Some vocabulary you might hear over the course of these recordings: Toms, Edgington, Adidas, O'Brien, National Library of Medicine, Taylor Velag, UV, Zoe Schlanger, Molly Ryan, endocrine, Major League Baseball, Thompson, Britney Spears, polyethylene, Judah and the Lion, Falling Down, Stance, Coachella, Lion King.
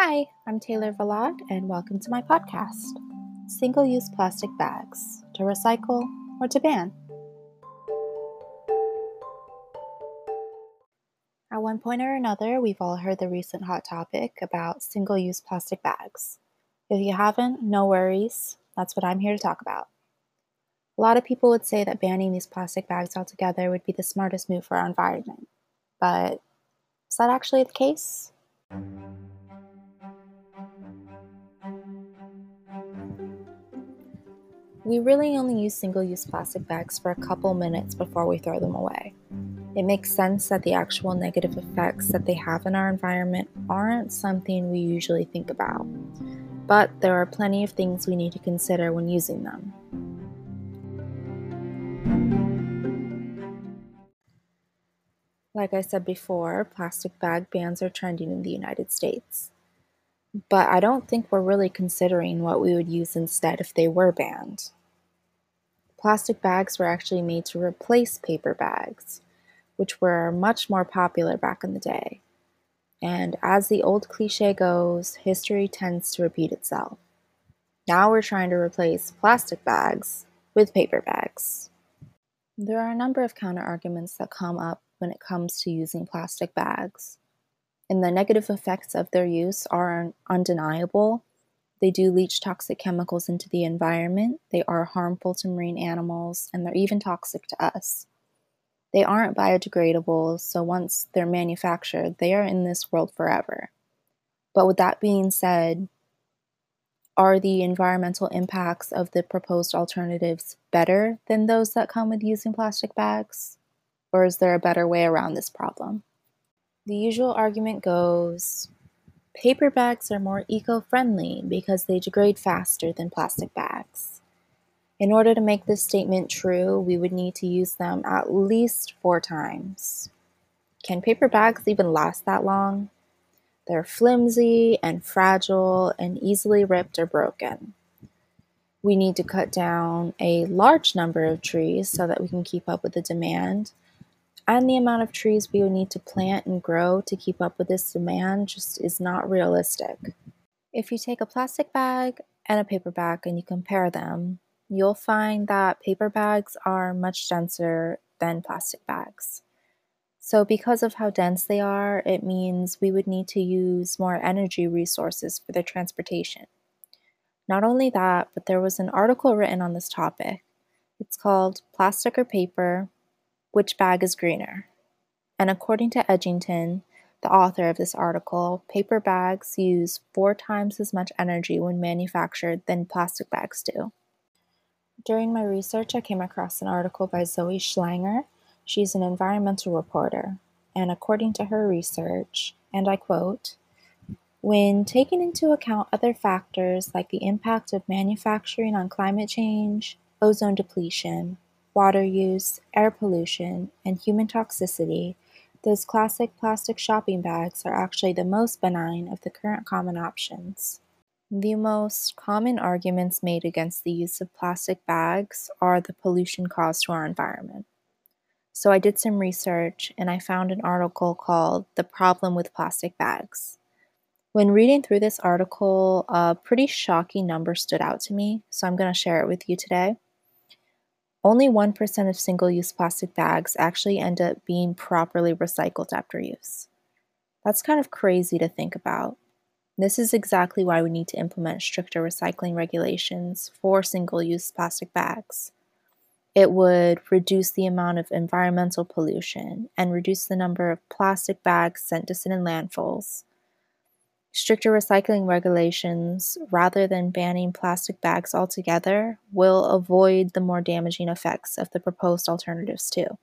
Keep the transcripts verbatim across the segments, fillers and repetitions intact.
Hi, I'm Taylor Velag, and welcome to my podcast, Single-Use Plastic Bags, to Recycle or to Ban. At one point or another, we've all heard the recent hot topic about single-use plastic bags. If you haven't, no worries. That's what I'm here to talk about. A lot of people would say that banning these plastic bags altogether would be the smartest move for our environment, but is that actually the case? We really only use single-use plastic bags for a couple minutes before we throw them away. It makes sense that the actual negative effects that they have in our environment aren't something we usually think about, but there are plenty of things we need to consider when using them. Like I said before, plastic bag bans are trending in the United States, but I don't think we're really considering what we would use instead if they were banned. Plastic bags were actually made to replace paper bags, which were much more popular back in the day. And as the old cliche goes, history tends to repeat itself. Now we're trying to replace plastic bags with paper bags. There are a number of counterarguments that come up when it comes to using plastic bags. And the negative effects of their use are undeniable. They do leach toxic chemicals into the environment, they are harmful to marine animals, and they're even toxic to us. They aren't biodegradable, so once they're manufactured, they are in this world forever. But with that being said, are the environmental impacts of the proposed alternatives better than those that come with using plastic bags? Or is there a better way around this problem? The usual argument goes, paper bags are more eco-friendly because they degrade faster than plastic bags. In order to make this statement true, we would need to use them at least four times. Can paper bags even last that long? They're flimsy and fragile and easily ripped or broken. We need to cut down a large number of trees so that we can keep up with the demand, and the amount of trees we would need to plant and grow to keep up with this demand just is not realistic. If you take a plastic bag and a paper bag and you compare them, you'll find that paper bags are much denser than plastic bags. So because of how dense they are, it means we would need to use more energy resources for their transportation. Not only that, but there was an article written on this topic. It's called Plastic or Paper, Which Bag is Greener? And according to Edgington, the author of this article, paper bags use four times as much energy when manufactured than plastic bags do. During my research, I came across an article by Zoe Schlanger. She's an environmental reporter, and according to her research, and I quote, "When taking into account other factors like the impact of manufacturing on climate change, ozone depletion, water use, air pollution, and human toxicity, those classic plastic shopping bags are actually the most benign of the current common options." The most common arguments made against the use of plastic bags are the pollution caused to our environment. So I did some research and I found an article called The Problem with Plastic Bags. When reading through this article, a pretty shocking number stood out to me, so I'm going to share it with you today. Only one percent of single-use plastic bags actually end up being properly recycled after use. That's kind of crazy to think about. This is exactly why we need to implement stricter recycling regulations for single-use plastic bags. It would reduce the amount of environmental pollution and reduce the number of plastic bags sent to city landfills. Stricter recycling regulations, rather than banning plastic bags altogether, will avoid the more damaging effects of the proposed alternatives too.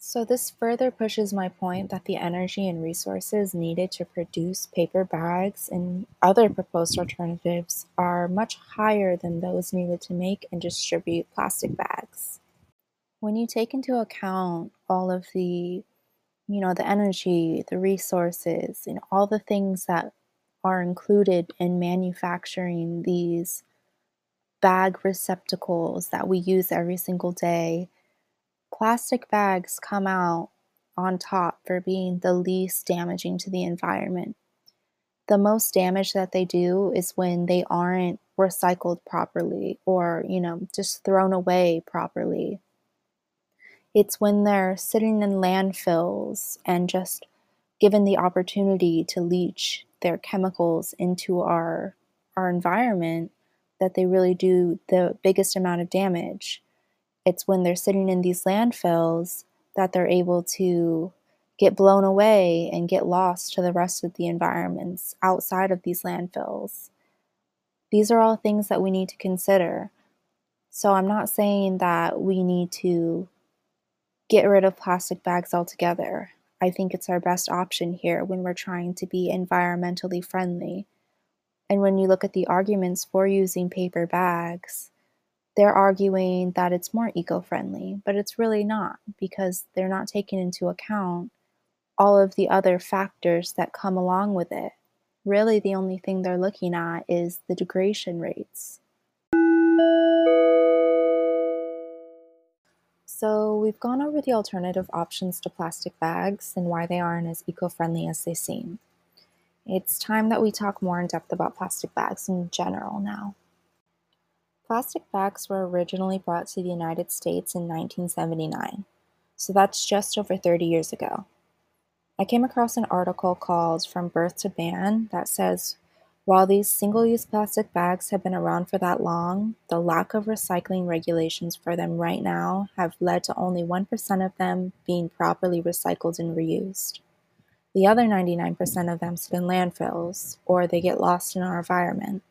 So this further pushes my point that the energy and resources needed to produce paper bags and other proposed alternatives are much higher than those needed to make and distribute plastic bags. When you take into account all of the, you know, the energy, the resources, and all the things that are included in manufacturing these bag receptacles that we use every single day, plastic bags come out on top for being the least damaging to the environment. the most damage that they do is when they aren't recycled properly or, you know, just thrown away properly. It's when they're sitting in landfills and just given the opportunity to leach their chemicals into our, our environment that they really do the biggest amount of damage. It's when they're sitting in these landfills that they're able to get blown away and get lost to the rest of the environments outside of these landfills. These are all things that we need to consider. So I'm not saying that we need to get rid of plastic bags altogether. I think it's our best option here when we're trying to be environmentally friendly. And when you look at the arguments for using paper bags, they're arguing that it's more eco-friendly, but it's really not, because they're not taking into account all of the other factors that come along with it. Really, the only thing they're looking at is the degradation rates. So we've gone over the alternative options to plastic bags and why they aren't as eco-friendly as they seem. It's time that we talk more in depth about plastic bags in general now. Plastic bags were originally brought to the United States in nineteen seventy-nine, so that's just over thirty years ago. I came across an article called From Birth to Ban that says, while these single-use plastic bags have been around for that long, the lack of recycling regulations for them right now have led to only one percent of them being properly recycled and reused. The other ninety-nine percent of them sit in landfills, or they get lost in our environment.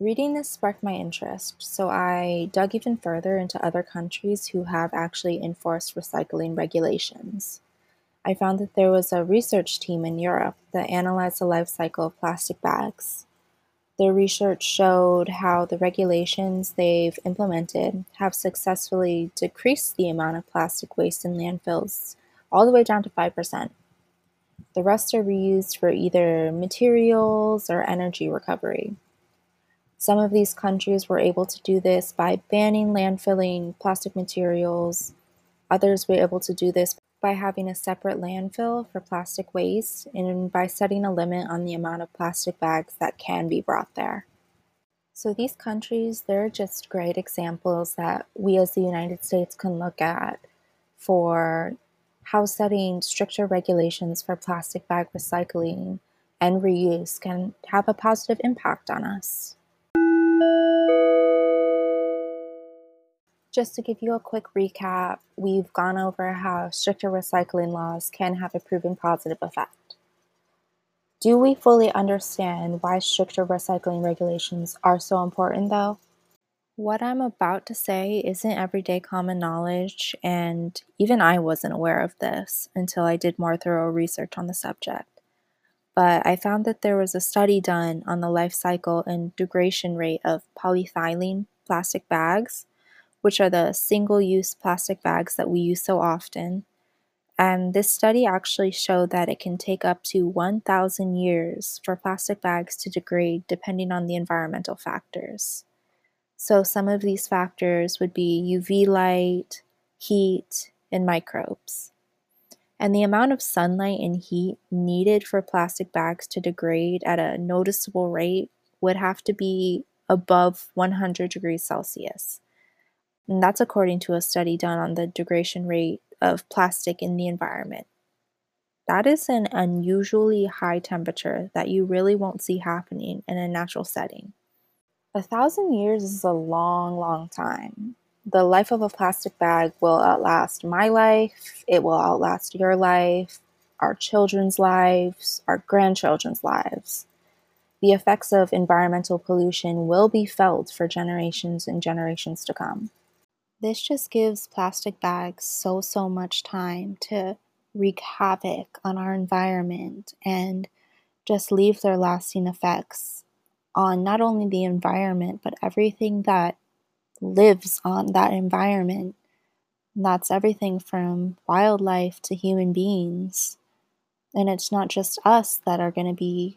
Reading this sparked my interest, so I dug even further into other countries who have actually enforced recycling regulations. I found that there was a research team in Europe that analyzed the life cycle of plastic bags. Their research showed how the regulations they've implemented have successfully decreased the amount of plastic waste in landfills all the way down to five percent. The rest are reused for either materials or energy recovery. Some of these countries were able to do this by banning landfilling plastic materials. Others were able to do this by having a separate landfill for plastic waste and by setting a limit on the amount of plastic bags that can be brought there. So these countries, they're just great examples that we as the United States can look at for how setting stricter regulations for plastic bag recycling and reuse can have a positive impact on us. Just to give you a quick recap, we've gone over how stricter recycling laws can have a proven positive effect. Do we fully understand why stricter recycling regulations are so important though? What I'm about to say isn't everyday common knowledge, and even I wasn't aware of this until I did more thorough research on the subject. But I found that there was a study done on the life cycle and degradation rate of polyethylene plastic bags, which are the single-use plastic bags that we use so often. And this study actually showed that it can take up to one thousand years for plastic bags to degrade depending on the environmental factors. So some of these factors would be U V light, heat, and microbes. And the amount of sunlight and heat needed for plastic bags to degrade at a noticeable rate would have to be above one hundred degrees Celsius. And that's according to a study done on the degradation rate of plastic in the environment. That is an unusually high temperature that you really won't see happening in a natural setting. A thousand years is a long, long time. The life of a plastic bag will outlast my life, it will outlast your life, our children's lives, our grandchildren's lives. The effects of environmental pollution will be felt for generations and generations to come. This just gives plastic bags so, so much time to wreak havoc on our environment and just leave their lasting effects on not only the environment, but everything that lives on that environment. And that's everything from wildlife to human beings. And it's not just us that are going to be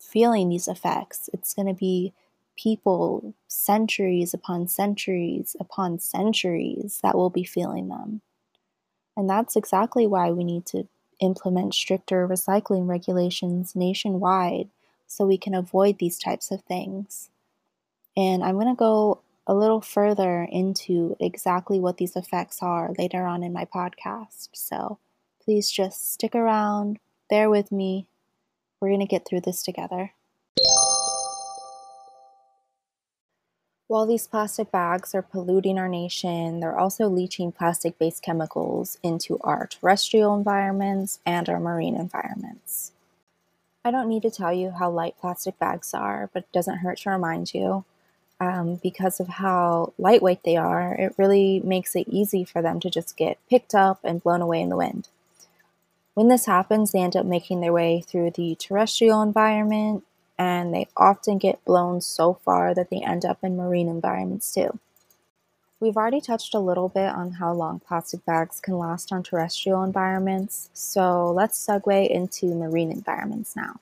feeling these effects. It's going to be people centuries upon centuries upon centuries that will be feeling them. And that's exactly why we need to implement stricter recycling regulations nationwide so we can avoid these types of things. And I'm going to go a little further into exactly what these effects are later on in my podcast. So please just stick around, bear with me. We're going to get through this together. While these plastic bags are polluting our nation, they're also leaching plastic-based chemicals into our terrestrial environments and our marine environments. I don't need to tell you how light plastic bags are, but it doesn't hurt to remind you. Um, because of how lightweight they are, it really makes it easy for them to just get picked up and blown away in the wind. When this happens, they end up making their way through the terrestrial environment, and they often get blown so far that they end up in marine environments too. We've already touched a little bit on how long plastic bags can last on terrestrial environments, so let's segue into marine environments now.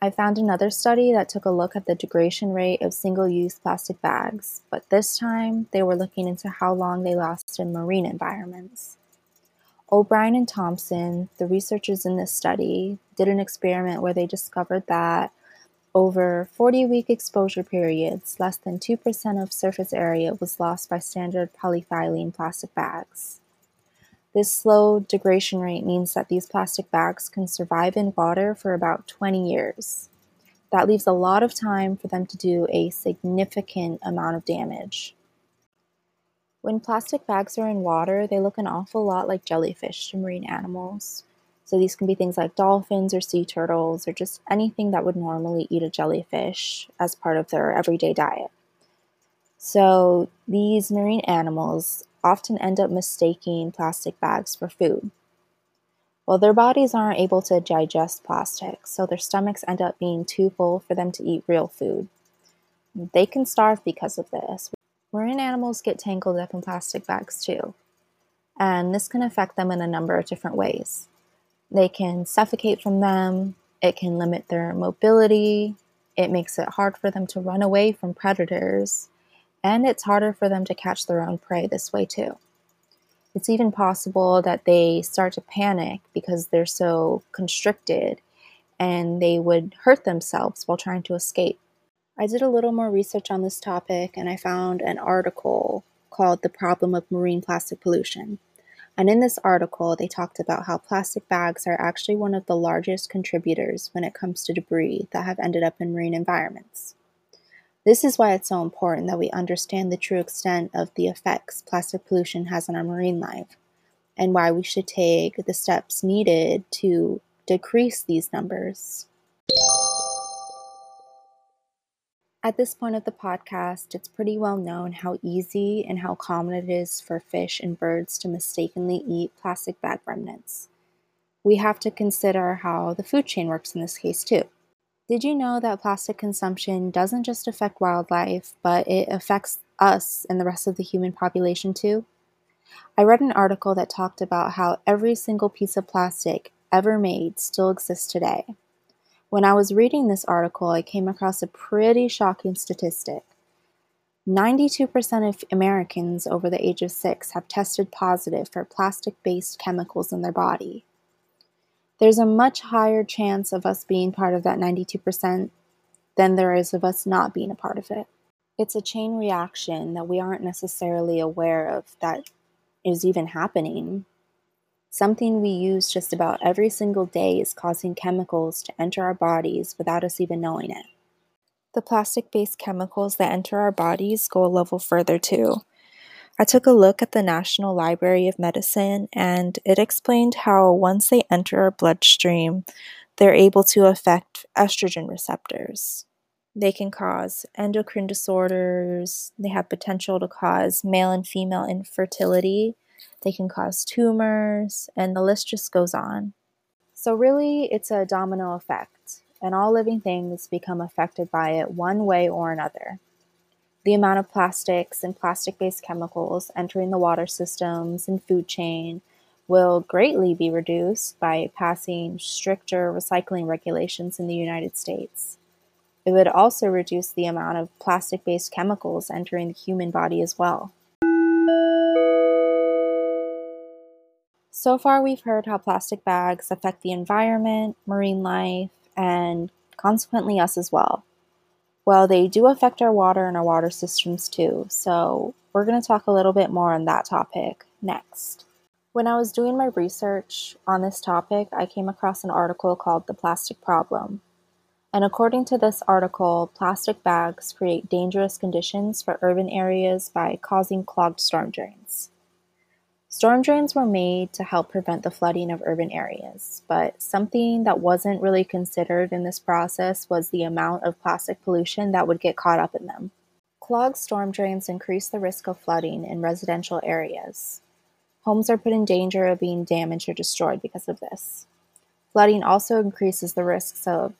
I found another study that took a look at the degradation rate of single-use plastic bags, but this time they were looking into how long they last in marine environments. O'Brien and Thompson, the researchers in this study, did an experiment where they discovered that over forty-week exposure periods, less than two percent of surface area was lost by standard polyethylene plastic bags. This slow degradation rate means that these plastic bags can survive in water for about twenty years. That leaves a lot of time for them to do a significant amount of damage. When plastic bags are in water, they look an awful lot like jellyfish to marine animals. So these can be things like dolphins or sea turtles or just anything that would normally eat a jellyfish as part of their everyday diet. So these marine animals often end up mistaking plastic bags for food. Well, their bodies aren't able to digest plastic, so their stomachs end up being too full for them to eat real food. They can starve because of this. Marine animals get tangled up in plastic bags too, and this can affect them in a number of different ways. They can suffocate from them, it can limit their mobility, it makes it hard for them to run away from predators, and it's harder for them to catch their own prey this way too. It's even possible that they start to panic because they're so constricted, and they would hurt themselves while trying to escape. I did a little more research on this topic, and I found an article called The Problem of Marine Plastic Pollution. And in this article, they talked about how plastic bags are actually one of the largest contributors when it comes to debris that have ended up in marine environments. This is why it's so important that we understand the true extent of the effects plastic pollution has on our marine life, and why we should take the steps needed to decrease these numbers. At this point of the podcast, it's pretty well known how easy and how common it is for fish and birds to mistakenly eat plastic bag remnants. We have to consider how the food chain works in this case too. Did you know that plastic consumption doesn't just affect wildlife, but it affects us and the rest of the human population too? I read an article that talked about how every single piece of plastic ever made still exists today. When I was reading this article, I came across a pretty shocking statistic. ninety-two percent of Americans over the age of six have tested positive for plastic-based chemicals in their body. There's a much higher chance of us being part of that ninety-two percent than there is of us not being a part of it. It's a chain reaction that we aren't necessarily aware of that is even happening. Something we use just about every single day is causing chemicals to enter our bodies without us even knowing it. The plastic-based chemicals that enter our bodies go a level further too. I took a look at the National Library of Medicine, and it explained how once they enter our bloodstream, they're able to affect estrogen receptors. They can cause endocrine disorders, they have potential to cause male and female infertility, they can cause tumors, and the list just goes on. So really, it's a domino effect, and all living things become affected by it one way or another. The amount of plastics and plastic-based chemicals entering the water systems and food chain will greatly be reduced by passing stricter recycling regulations in the United States. It would also reduce the amount of plastic-based chemicals entering the human body as well. So far, we've heard how plastic bags affect the environment, marine life, and consequently us as well. Well, they do affect our water and our water systems too, so we're going to talk a little bit more on that topic next. When I was doing my research on this topic, I came across an article called The Plastic Problem. And according to this article, plastic bags create dangerous conditions for urban areas by causing clogged storm drains. Storm drains were made to help prevent the flooding of urban areas, but something that wasn't really considered in this process was the amount of plastic pollution that would get caught up in them. Clogged storm drains increase the risk of flooding in residential areas. Homes are put in danger of being damaged or destroyed because of this. Flooding also increases the risks of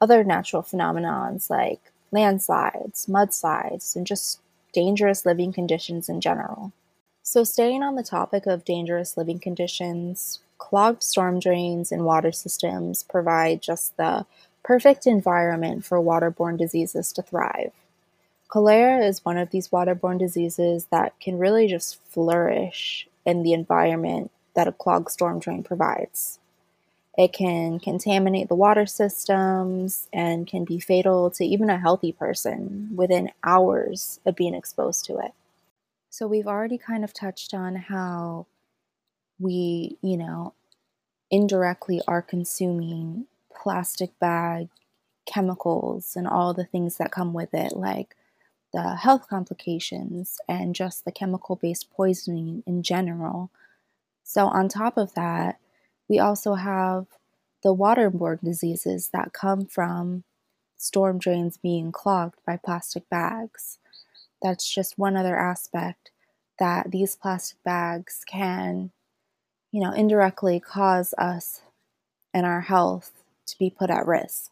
other natural phenomena like landslides, mudslides, and just dangerous living conditions in general. So staying on the topic of dangerous living conditions, clogged storm drains and water systems provide just the perfect environment for waterborne diseases to thrive. Cholera is one of these waterborne diseases that can really just flourish in the environment that a clogged storm drain provides. It can contaminate the water systems and can be fatal to even a healthy person within hours of being exposed to it. So we've already kind of touched on how we, you know, indirectly are consuming plastic bag chemicals and all the things that come with it, like the health complications and just the chemical-based poisoning in general. So on top of that, we also have the waterborne diseases that come from storm drains being clogged by plastic bags. That's just one other aspect that these plastic bags can, you know, indirectly cause us and our health to be put at risk.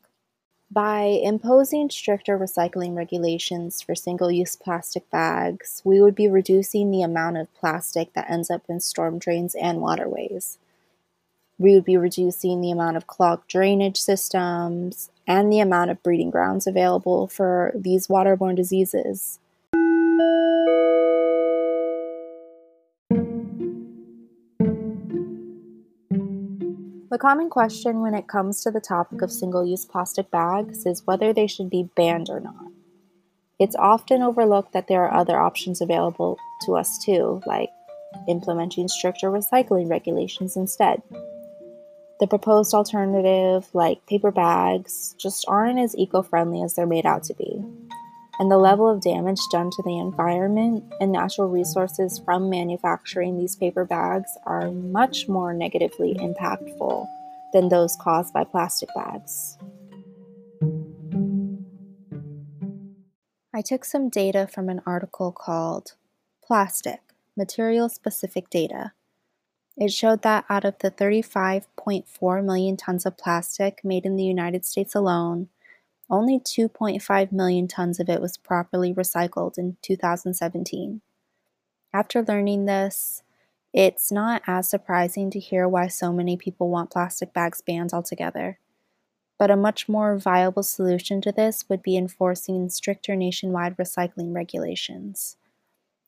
By imposing stricter recycling regulations for single-use plastic bags, we would be reducing the amount of plastic that ends up in storm drains and waterways. We would be reducing the amount of clogged drainage systems and the amount of breeding grounds available for these waterborne diseases. The common question when it comes to the topic of single-use plastic bags is whether they should be banned or not. It's often overlooked that there are other options available to us too, like implementing stricter recycling regulations instead. The proposed alternative, like paper bags, just aren't as eco-friendly as they're made out to be. And the level of damage done to the environment and natural resources from manufacturing these paper bags are much more negatively impactful than those caused by plastic bags. I took some data from an article called Plastic, Material-Specific Data. It showed that out of the thirty-five point four million tons of plastic made in the United States alone, only two point five million tons of it was properly recycled in two thousand seventeen. After learning this, it's not as surprising to hear why so many people want plastic bags banned altogether. But a much more viable solution to this would be enforcing stricter nationwide recycling regulations.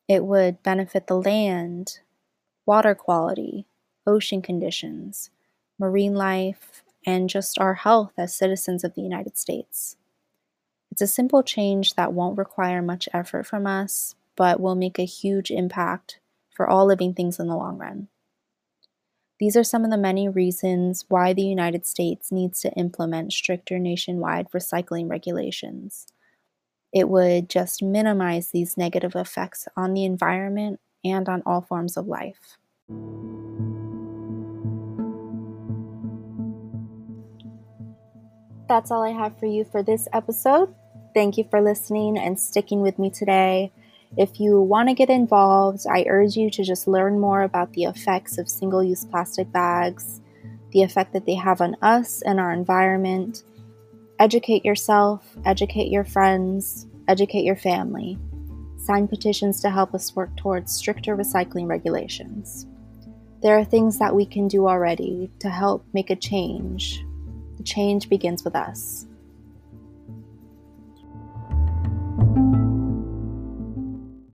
It would benefit the land, water quality, ocean conditions, marine life, and just our health as citizens of the United States. It's a simple change that won't require much effort from us, but will make a huge impact for all living things in the long run. These are some of the many reasons why the United States needs to implement stricter nationwide recycling regulations. It would just minimize these negative effects on the environment and on all forms of life. That's all I have for you for this episode. Thank you for listening and sticking with me today. If you want to get involved, I urge you to just learn more about the effects of single-use plastic bags, the effect that they have on us and our environment. Educate yourself, educate your friends, educate your family. Sign petitions to help us work towards stricter recycling regulations. There are things that we can do already to help make a change. Change begins with us.